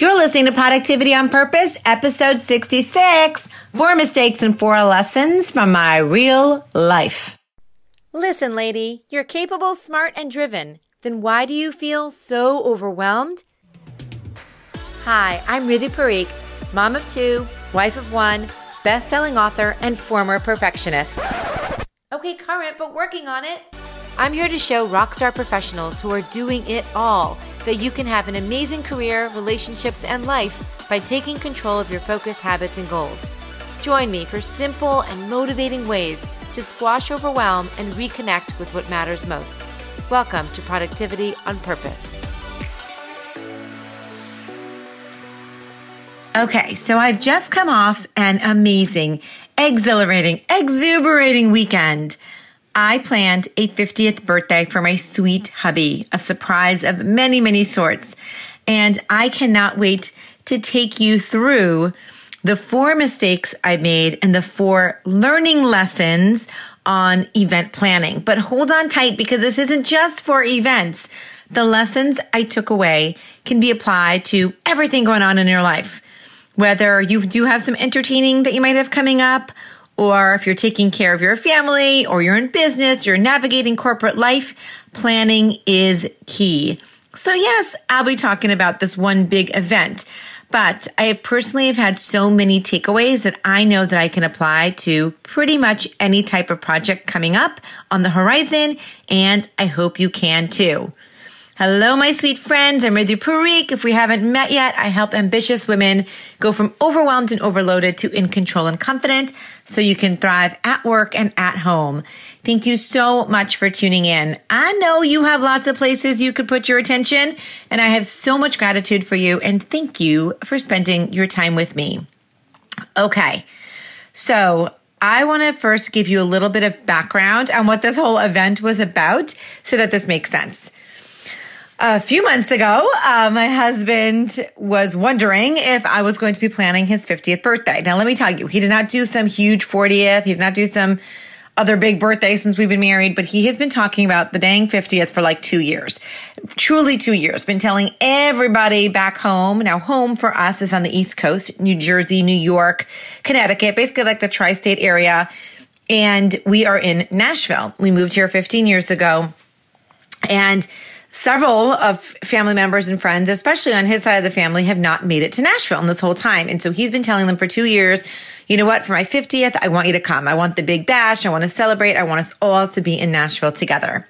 You're listening to Productivity on Purpose, episode 66, 4 mistakes and 4 lessons from my real life. Listen, lady, you're capable, smart, and driven. Then why do you feel so overwhelmed? Hi, I'm Riti Parikh, mom of 2, wife of 1, best-selling author, and former perfectionist. Okay, current, but working on it. I'm here to show rockstar professionals who are doing it all that you can have an amazing career, relationships, and life by taking control of your focus, habits, and goals. Join me for simple and motivating ways to squash overwhelm and reconnect with what matters most. Welcome to Productivity on Purpose. Okay, so I've just come off an amazing, exhilarating, exuberating weekend. I planned a 50th birthday for my sweet hubby, a surprise of many, many sorts. And I cannot wait to take you through the 4 mistakes I made and the 4 learning lessons on event planning. But hold on tight because this isn't just for events. The lessons I took away can be applied to everything going on in your life, whether you do have some entertaining that you might have coming up, or if you're taking care of your family, or you're in business, you're navigating corporate life, planning is key. So yes, I'll be talking about this one big event, but I personally have had so many takeaways that I know that I can apply to pretty much any type of project coming up on the horizon, and I hope you can too. Hello, my sweet friends. I'm Riti Parikh. If we haven't met yet, I help ambitious women go from overwhelmed and overloaded to in control and confident so you can thrive at work and at home. Thank you so much for tuning in. I know you have lots of places you could put your attention, and I have so much gratitude for you, and thank you for spending your time with me. Okay, so I want to first give you a little bit of background on what this whole event was about so that this makes sense. A few months ago, my husband was wondering if I was going to be planning his 50th birthday. Now, let me tell you, he did not do some huge 40th. He did not do some other big birthday since we've been married, but he has been talking about the dang 50th for like 2 years, truly 2 years, been telling everybody back home. Now, home for us is on the East Coast, New Jersey, New York, Connecticut, basically like the tri-state area. And we are in Nashville. We moved here 15 years ago. And several of family members and friends, especially on his side of the family, have not made it to Nashville in this whole time. And so he's been telling them for 2 years, you know what, for my 50th, I want you to come. I want the big bash. I want to celebrate. I want us all to be in Nashville together.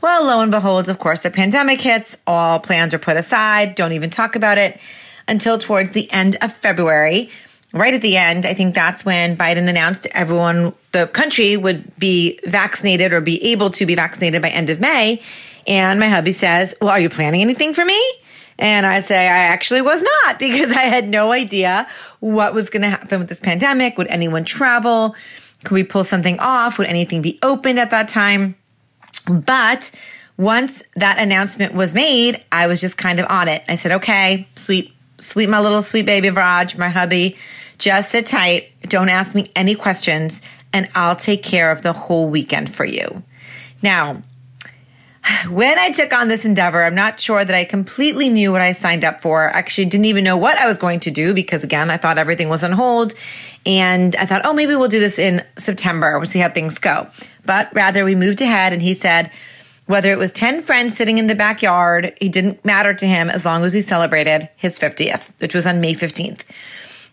Well, lo and behold, of course, the pandemic hits. All plans are put aside. Don't even talk about it until towards the end of February. Right at the end, I think that's when Biden announced everyone, the country would be vaccinated or be able to be vaccinated by end of May. And my hubby says, well, are you planning anything for me? And I say, I actually was not, because I had no idea what was going to happen with this pandemic. Would anyone travel? Could we pull something off? Would anything be opened at that time? But once that announcement was made, I was just kind of on it. I said, okay, sweet, my little sweet baby Viraj, my hubby, just sit tight. Don't ask me any questions, and I'll take care of the whole weekend for you. Now, when I took on this endeavor, I'm not sure that I completely knew what I signed up for. Actually, didn't even know what I was going to do because, again, I thought everything was on hold. And I thought, oh, maybe we'll do this in September. We'll see how things go. But rather, we moved ahead, and he said whether it was 10 friends sitting in the backyard, it didn't matter to him as long as we celebrated his 50th, which was on May 15th.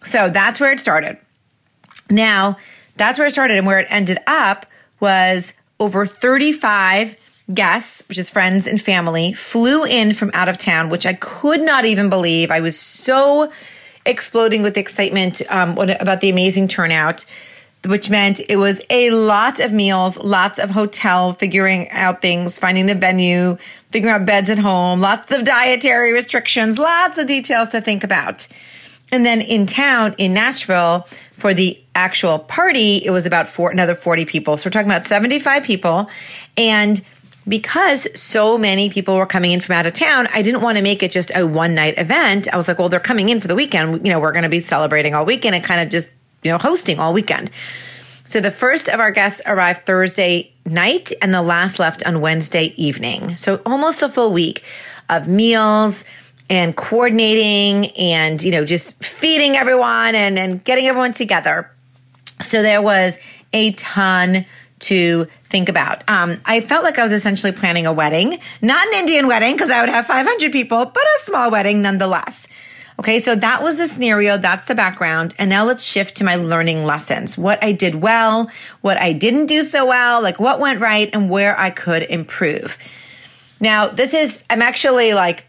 So that's where it started. Now, that's where it started, and where it ended up was over 35 guests, which is friends and family, flew in from out of town, which I could not even believe. I was so exploding with excitement about the amazing turnout, which meant it was a lot of meals, lots of hotel, figuring out things, finding the venue, figuring out beds at home, lots of dietary restrictions, lots of details to think about. And then in town, in Nashville, for the actual party, it was about another 40 people. So we're talking about 75 people. And because so many people were coming in from out of town, I didn't want to make it just a one-night event. I was like, well, they're coming in for the weekend. You know, we're going to be celebrating all weekend and kind of just, you know, hosting all weekend. So the first of our guests arrived Thursday night and the last left on Wednesday evening. So almost a full week of meals, and coordinating and, you know, just feeding everyone and getting everyone together. So there was a ton to think about. I felt like I was essentially planning a wedding, not an Indian wedding because I would have 500 people, but a small wedding nonetheless. Okay, so that was the scenario, that's the background, and now let's shift to my learning lessons. What I did well, what I didn't do so well, like what went right and where I could improve. Now, this is, I'm actually like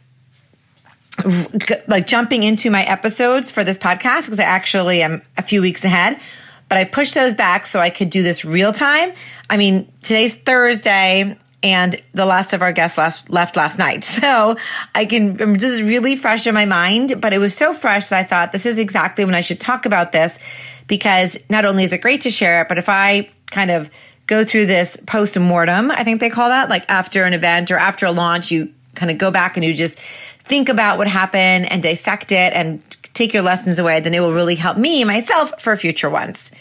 jumping into my episodes for this podcast because I actually am a few weeks ahead, but I pushed those back so I could do this real time. I mean, today's Thursday, and the last of our guests left last night. So this is really fresh in my mind, but it was so fresh that I thought this is exactly when I should talk about this, because not only is it great to share it, but if I kind of go through this post-mortem, I think they call that, like after an event or after a launch, you kind of go back and you just think about what happened and dissect it and take your lessons away, then it will really help me, myself, for future ones.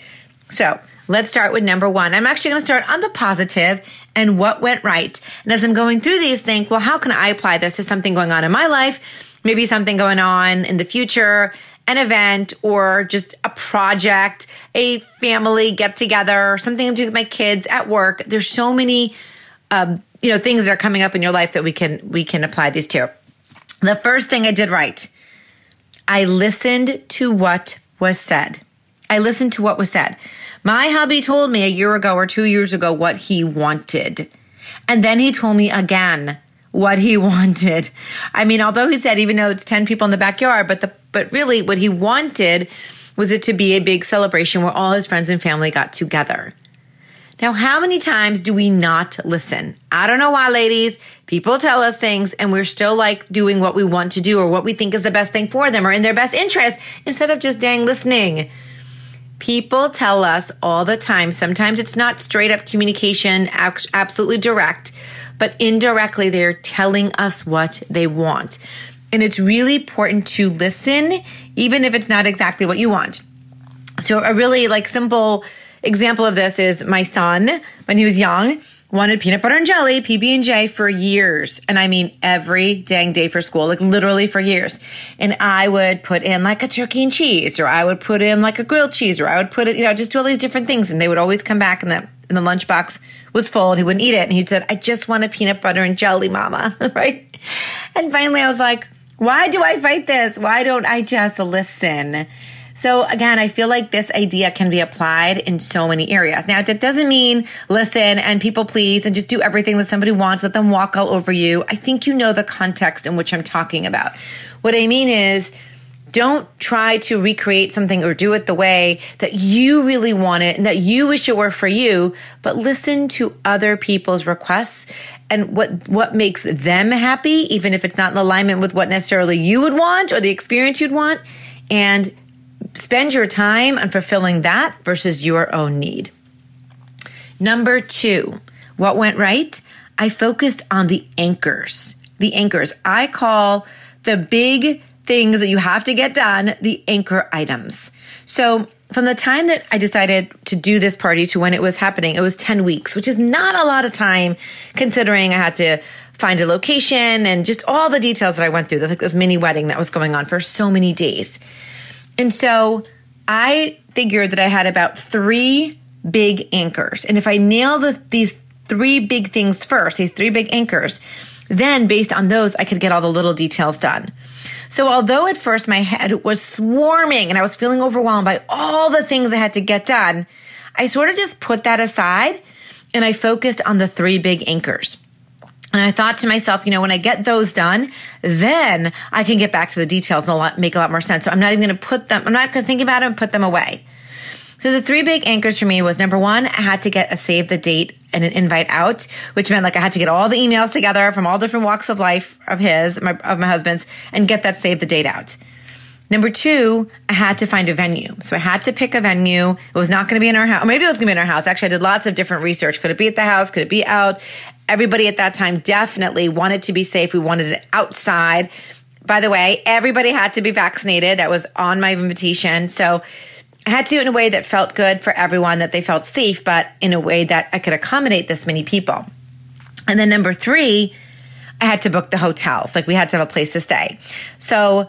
So let's start with number one. I'm actually going to start on the positive and what went right. And as I'm going through these, think, well, how can I apply this to something going on in my life? Maybe something going on in the future, an event, or just a project, a family get together, something I'm doing with my kids at work. There's so many, things that are coming up in your life that we can apply these to. The first thing I did right, I listened to what was said. My hubby told me a year ago or 2 years ago what he wanted. And then he told me again what he wanted. I mean, although he said, even though it's 10 people in the backyard, but really what he wanted was it to be a big celebration where all his friends and family got together. Now, how many times do we not listen? I don't know why, ladies. People tell us things and we're still like doing what we want to do or what we think is the best thing for them or in their best interest instead of just dang listening. People tell us all the time, sometimes it's not straight up communication, absolutely direct, but indirectly they're telling us what they want. And it's really important to listen, even if it's not exactly what you want. So a really simple example of this is my son, when he was young, wanted peanut butter and jelly, PB&J, for years. And I mean every dang day for school, literally for years. And I would put in a turkey and cheese, or I would put in a grilled cheese, or I would put it, just do all these different things. And they would always come back and the lunchbox was full and he wouldn't eat it. And he said, I just want a peanut butter and jelly, Mama, right? And finally I was like, why do I fight this? Why don't I just listen? So again, I feel like this idea can be applied in so many areas. Now, that doesn't mean listen and people please and just do everything that somebody wants, let them walk all over you. I think you know the context in which I'm talking about. What I mean is, don't try to recreate something or do it the way that you really want it and that you wish it were for you, but listen to other people's requests and what makes them happy, even if it's not in alignment with what necessarily you would want or the experience you'd want, and spend your time on fulfilling that versus your own need. Number two, what went right? I focused on the anchors. The anchors. I call the big things that you have to get done the anchor items. So from the time that I decided to do this party to when it was happening, it was 10 weeks, which is not a lot of time considering I had to find a location and just all the details that I went through, this mini wedding that was going on for so many days. And so I figured that I had about three big anchors. And if I nail these three big things first, these three big anchors, then based on those, I could get all the little details done. So although at first my head was swarming and I was feeling overwhelmed by all the things I had to get done, I sort of just put that aside and I focused on the three big anchors. And I thought to myself, when I get those done, then I can get back to the details and make a lot more sense. So I'm not going to think about them and put them away. So the three big anchors for me was, number one, I had to get a save the date and an invite out, which meant I had to get all the emails together from all different walks of life of my husband's and get that save the date out. Number two, I had to find a venue. So I had to pick a venue. It was not going to be in our house. Maybe it was going to be in our house. Actually, I did lots of different research. Could it be at the house? Could it be out? Everybody at that time definitely wanted to be safe. We wanted it outside. By the way, everybody had to be vaccinated. That was on my invitation. So I had to do it in a way that felt good for everyone, that they felt safe, but in a way that I could accommodate this many people. And then number three, I had to book the hotels. Like, we had to have a place to stay. So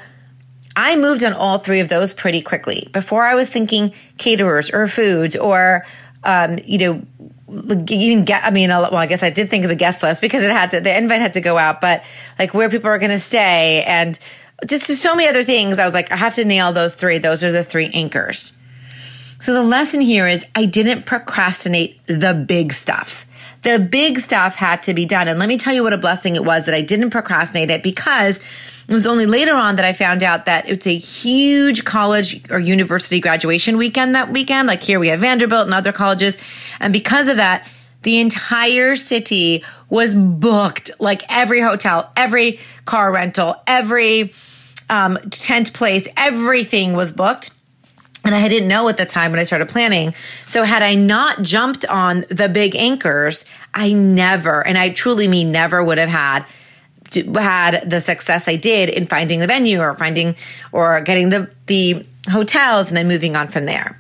I moved on all three of those pretty quickly. Before, I was thinking caterers or foods or, I guess I did think of the guest list because the invite had to go out, but like where people are going to stay and just so many other things. I was like, I have to nail those three. Those are the three anchors. So the lesson here is I didn't procrastinate the big stuff. The big stuff had to be done. And let me tell you what a blessing it was that I didn't procrastinate it, because it was only later on that I found out that it's a huge college or university graduation weekend that weekend. Like here we have Vanderbilt and other colleges. And because of that, the entire city was booked, like every hotel, every car rental, every tent place, everything was booked. And I didn't know at the time when I started planning. So had I not jumped on the big anchors, I never, and I truly mean never, would have had the success I did in finding the venue or getting the hotels and then moving on from there.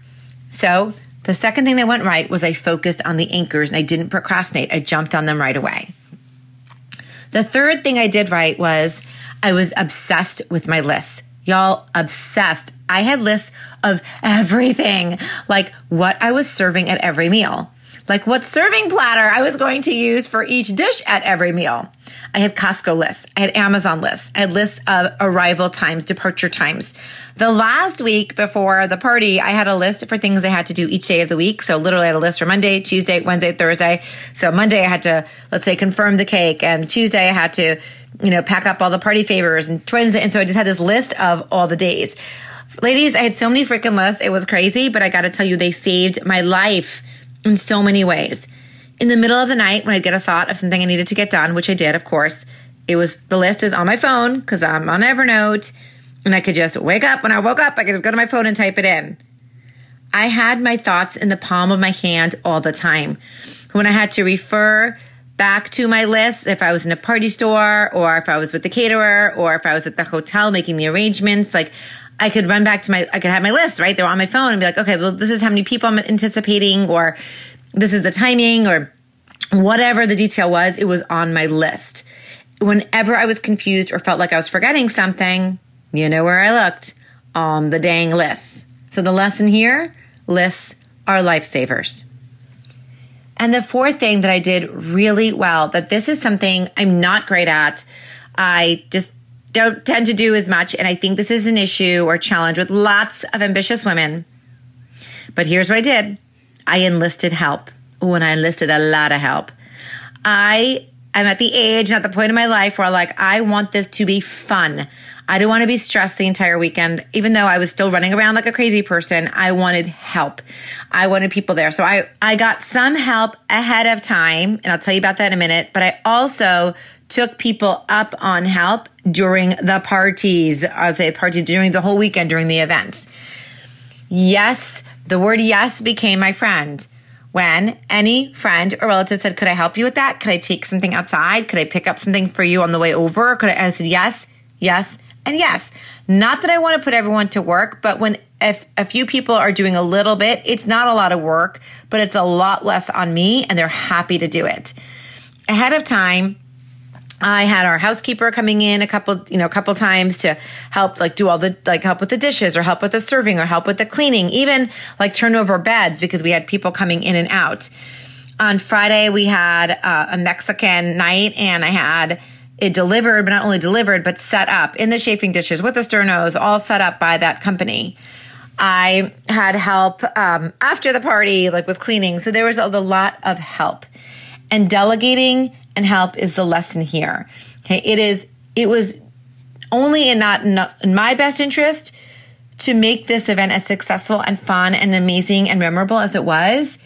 So the second thing that went right was I focused on the anchors and I didn't procrastinate. I jumped on them right away. The third thing I did right was I was obsessed with my lists. Y'all, obsessed. I had lists of everything, like what I was serving at every meal, like what serving platter I was going to use for each dish at every meal. I had Costco lists. I had Amazon lists. I had lists of arrival times, departure times. The last week before the party, I had a list for things I had to do each day of the week. So literally I had a list for Monday, Tuesday, Wednesday, Thursday. So Monday I had to, let's say, confirm the cake, and Tuesday I had to, pack up all the party favors, and Wednesday. And so I just had this list of all the days. Ladies, I had so many freaking lists. It was crazy, but I got to tell you, they saved my life in so many ways. In the middle of the night, when I get a thought of something I needed to get done, which I did, of course, the list was on my phone because I'm on Evernote, and I could just wake up. When I woke up, I could just go to my phone and type it in. I had my thoughts in the palm of my hand all the time. When I had to refer back to my list, if I was in a party store or if I was with the caterer or if I was at the hotel making the arrangements, like I could run back to I could have my list, right? They were on my phone and be like, okay, well, this is how many people I'm anticipating, or this is the timing, or whatever the detail was, it was on my list. Whenever I was confused or felt like I was forgetting something, you know where I looked? On the dang list. So the lesson here, lists are lifesavers. And the fourth thing that I did really well, that this is something I'm not great at, I just don't tend to do as much, and I think this is an issue or challenge with lots of ambitious women. But here's what I did. I enlisted help. Oh, and I enlisted a lot of help. I am at the age and at the point in my life where I want this to be fun. I don't want to be stressed the entire weekend. Even though I was still running around like a crazy person, I wanted help. I wanted people there. So I got some help ahead of time, and I'll tell you about that in a minute. But I also took people up on help during the parties. I'll say parties during the whole weekend, during the events. Yes, the word yes became my friend. When any friend or relative said, could I help you with that? Could I take something outside? Could I pick up something for you on the way over? I said yes, yes. And yes, not that I want to put everyone to work, but if a few people are doing a little bit, it's not a lot of work, but it's a lot less on me, and they're happy to do it. Ahead of time, I had our housekeeper coming in a couple times to help, do all the, help with the dishes or help with the serving or help with the cleaning, even turn over beds because we had people coming in and out. On Friday, we had a Mexican night, and I had it delivered, but not only delivered, but set up in the chafing dishes with the sternos, all set up by that company. I had help after the party, with cleaning. So there was a lot of help. And delegating and help is the lesson here. Okay, it was only in my best interest to make this event as successful and fun and amazing and memorable as it was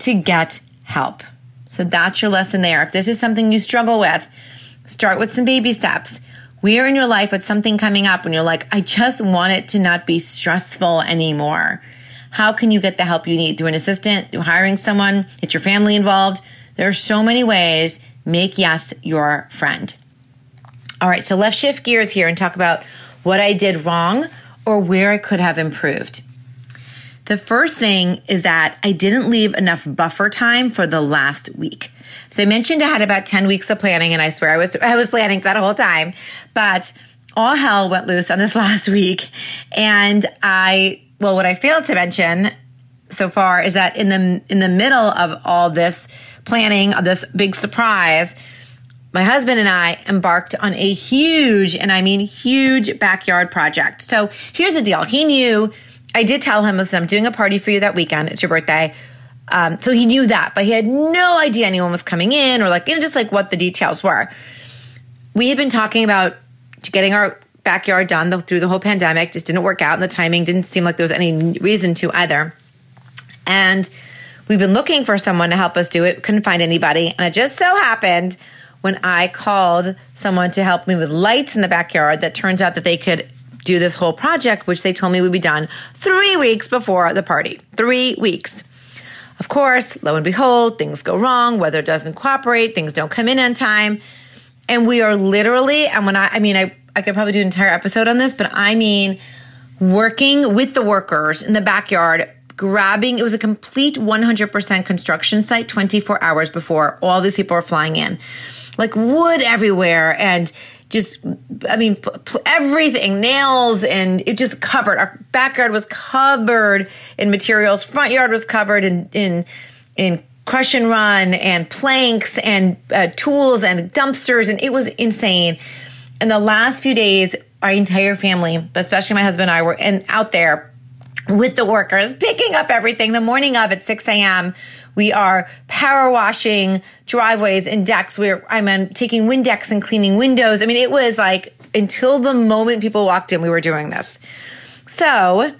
to get help. So that's your lesson there. If this is something you struggle with, start with some baby steps. Where in your life with something coming up when you're like, I just want it to not be stressful anymore? How can you get the help you need? Through an assistant, through hiring someone, get your family involved. There are so many ways. Make yes your friend. All right, so let's shift gears here and talk about what I did wrong or where I could have improved. The first thing is that I didn't leave enough buffer time for the last week. So I mentioned I had about 10 weeks of planning, and I swear I was planning that whole time, but all hell went loose on this last week. And what I failed to mention so far is that in the middle of all this planning of this big surprise, my husband and I embarked on a huge, and I mean huge, backyard project. So here's the deal. He knew, I did tell him, listen, I'm doing a party for you that weekend. It's your birthday. So he knew that, but he had no idea anyone was coming in or just like what the details were. We had been talking about getting our backyard done through the whole pandemic. Just didn't work out, and the timing didn't seem like there was any reason to either. And we've been looking for someone to help us do it. Couldn't find anybody. And it just so happened when I called someone to help me with lights in the backyard, that turns out that they could do this whole project, which they told me would be done 3 weeks before the party. 3 weeks. Of course, lo and behold, things go wrong. Weather doesn't cooperate. Things don't come in on time. And we are literally, and when I could probably do an entire episode on this, but I mean, working with the workers in the backyard, it was a complete 100% construction site 24 hours before all these people were flying in. Like wood everywhere and just, everything, nails, and it just covered. Our backyard was covered in materials. Front yard was covered in crush and run and planks and tools and dumpsters, and it was insane. And the last few days, our entire family, but especially my husband and I, were out there with the workers, picking up everything. The morning of at 6 a.m., we are power washing driveways and decks. I'm taking Windex and cleaning windows. I mean, it was like until the moment people walked in, we were doing this. So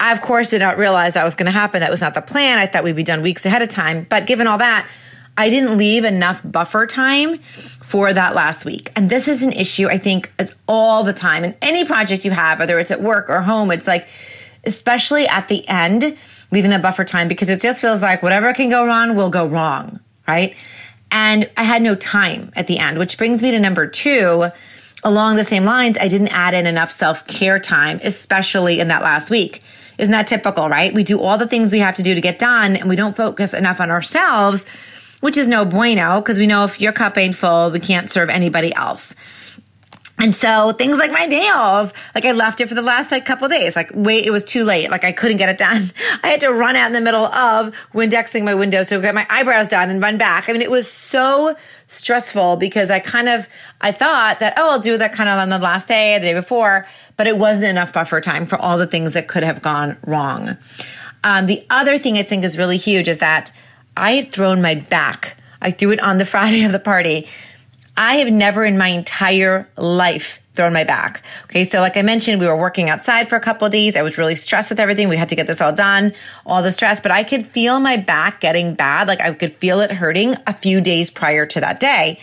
I, of course, did not realize that was going to happen. That was not the plan. I thought we'd be done weeks ahead of time. But given all that, I didn't leave enough buffer time for that last week. And this is an issue, I think, it's all the time. In any project you have, whether it's at work or home, it's like, especially at the end, leaving that buffer time, because it just feels like whatever can go wrong will go wrong, right? And I had no time at the end, which brings me to number 2. Along the same lines, I didn't add in enough self-care time, especially in that last week. Isn't that typical, right? We do all the things we have to do to get done, and we don't focus enough on ourselves, which is no bueno, because we know if your cup ain't full, we can't serve anybody else. And so things like my nails, I left it for the last couple days. It was too late. I couldn't get it done. I had to run out in the middle of Windexing my windows to get my eyebrows done and run back. I mean, it was so stressful because I thought that, I'll do that kind of on the last day or the day before, but it wasn't enough buffer time for all the things that could have gone wrong. The other thing I think is really huge is that I had thrown my back. I threw it on the Friday of the party. I have never in my entire life thrown my back. Okay, so like I mentioned, we were working outside for a couple of days. I was really stressed with everything. We had to get this all done, all the stress, but I could feel my back getting bad. I could feel it hurting a few days prior to that day.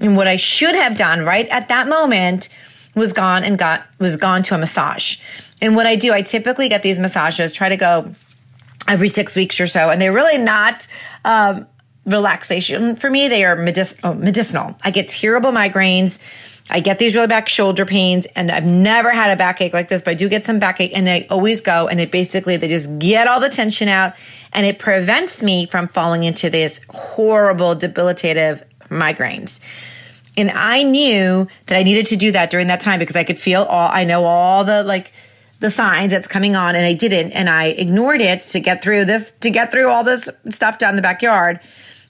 And what I should have done right at that moment was gone to a massage. And what I do, I typically get these massages, try to go every 6 weeks or so, and they're really not relaxation for me. They are medicinal. I get terrible migraines. I get these really bad shoulder pains, and I've never had a backache like this, but I do get some backache, and I always go, and they just get all the tension out, and it prevents me from falling into these horrible, debilitative migraines. And I knew that I needed to do that during that time because I could feel all the signs that's coming on, and I didn't, and I ignored it to get through all this stuff down the backyard.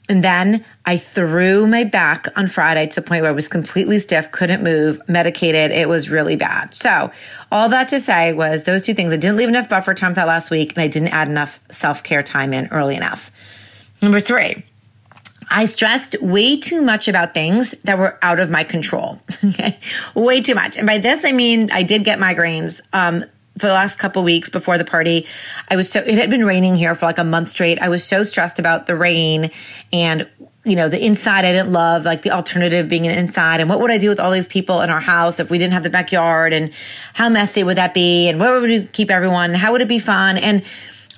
And then I threw my back on Friday to the point where I was completely stiff, couldn't move, medicated. It was really bad. So all that to say was those two things. I didn't leave enough buffer time that last week, and I didn't add enough self-care time in early enough. Number 3, I stressed way too much about things that were out of my control. Okay, way too much. And by this, I mean I did get migraines. For the last couple of weeks before the party, it had been raining here for a month straight. I was so stressed about the rain and, the inside I didn't love, the alternative being an inside. And what would I do with all these people in our house if we didn't have the backyard? And how messy would that be? And where would we keep everyone? How would it be fun? And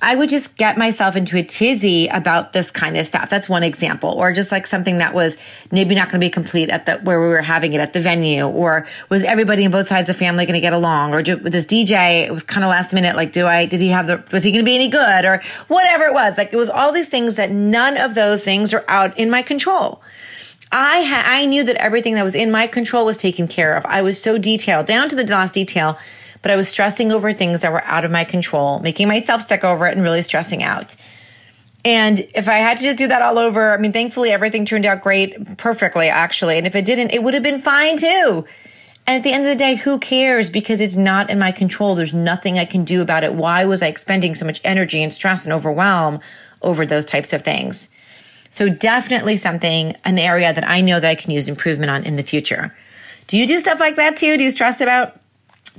I would just get myself into a tizzy about this kind of stuff. That's one example. Or just like something that was maybe not going to be complete at the where we were having it at the venue. Or was everybody on both sides of the family going to get along? Or with this DJ, it was kind of last minute. Like, was he going to be any good? Or whatever it was. Like, it was all these things that none of those things are out in my control. I knew that everything that was in my control was taken care of. I was so detailed, down to the last detail, but I was stressing over things that were out of my control, making myself sick over it and really stressing out. And if I had to just do that all over, I mean, thankfully everything turned out great, perfectly actually. And if it didn't, it would have been fine too. And at the end of the day, who cares? Because it's not in my control. There's nothing I can do about it. Why was I expending so much energy and stress and overwhelm over those types of things? So definitely an area that I know that I can use improvement on in the future. Do you do stuff like that too? Do you stress about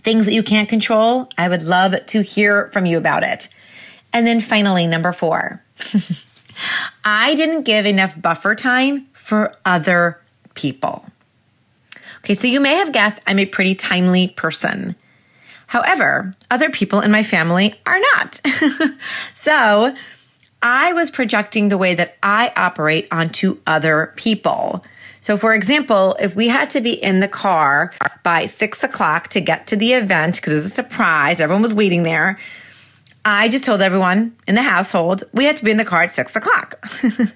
things that you can't control? I would love to hear from you about it. And then finally, number 4, I didn't give enough buffer time for other people. Okay, so you may have guessed I'm a pretty timely person. However, other people in my family are not. So I was projecting the way that I operate onto other people. So for example, if we had to be in the car by 6:00 to get to the event, because it was a surprise, everyone was waiting there, I just told everyone in the household, we had to be in the car at 6:00.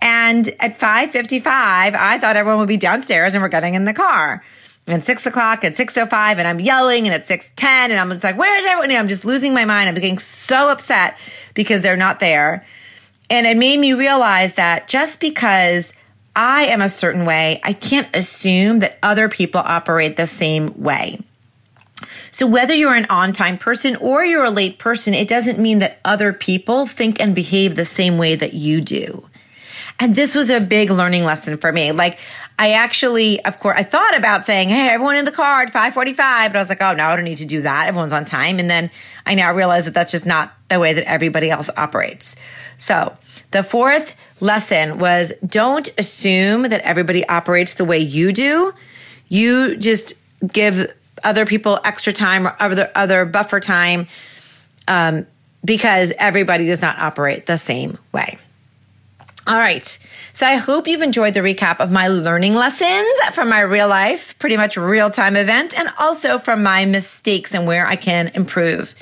And at 5:55, I thought everyone would be downstairs and we're getting in the car. And 6:00 at 6:05, and I'm yelling, and at 6:10, and I'm just like, where's everyone? And I'm just losing my mind. I'm getting so upset because they're not there. And it made me realize that just because I am a certain way, I can't assume that other people operate the same way. So whether you're an on-time person or you're a late person, it doesn't mean that other people think and behave the same way that you do. And this was a big learning lesson for me. Like, I actually, of course, I thought about saying, hey, everyone in the car at 5:45, but I was like, oh, no, I don't need to do that. Everyone's on time. And then I now realize that that's just not the way that everybody else operates. So the 4th lesson was, don't assume that everybody operates the way you do. You just give other people extra time or other buffer time because everybody does not operate the same way. All right, so I hope you've enjoyed the recap of my learning lessons from my real life, pretty much real-time event, and also from my mistakes and where I can improve.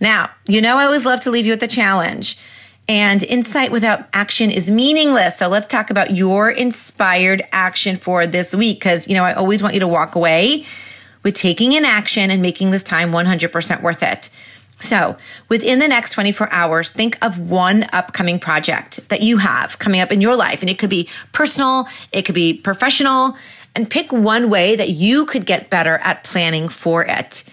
Now, you know I always love to leave you with a challenge, and insight without action is meaningless. So let's talk about your inspired action for this week, because you know I always want you to walk away with taking an action and making this time 100% worth it. So within the next 24 hours, think of one upcoming project that you have coming up in your life. And it could be personal, it could be professional, and pick one way that you could get better at planning for it.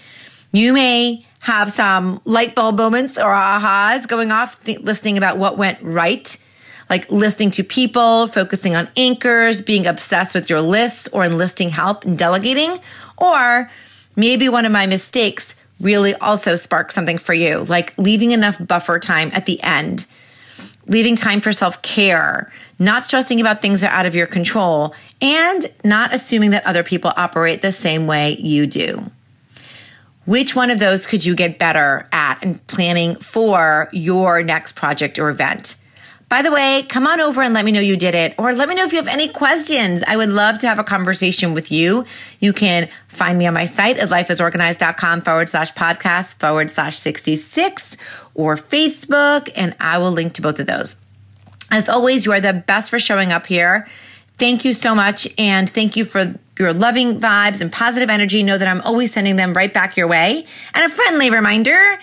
You may have some light bulb moments or ahas going off, listening about what went right, like listening to people, focusing on anchors, being obsessed with your lists or enlisting help and delegating, or maybe one of my mistakes really also spark something for you, like leaving enough buffer time at the end, leaving time for self-care, not stressing about things that are out of your control, and not assuming that other people operate the same way you do. Which one of those could you get better at in planning for your next project or event? By the way, come on over and let me know you did it, or let me know if you have any questions. I would love to have a conversation with you. You can find me on my site at lifeisorganized.com/podcast/66 or Facebook, and I will link to both of those. As always, you are the best for showing up here. Thank you so much, and thank you for your loving vibes and positive energy. Know that I'm always sending them right back your way. And a friendly reminder,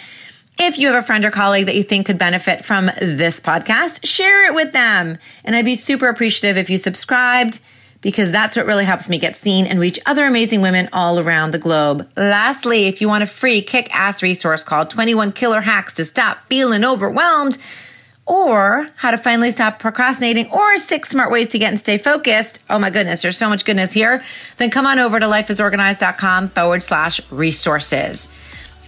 if you have a friend or colleague that you think could benefit from this podcast, share it with them. And I'd be super appreciative if you subscribed, because that's what really helps me get seen and reach other amazing women all around the globe. Lastly, if you want a free kick-ass resource called 21 Killer Hacks to Stop Feeling Overwhelmed, or How to Finally Stop Procrastinating, or 6 Smart Ways to Get and Stay Focused, oh my goodness, there's so much goodness here, then come on over to lifeisorganized.com/resources.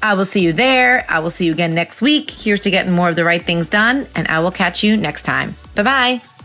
I will see you there. I will see you again next week. Here's to getting more of the right things done, and I will catch you next time. Bye-bye.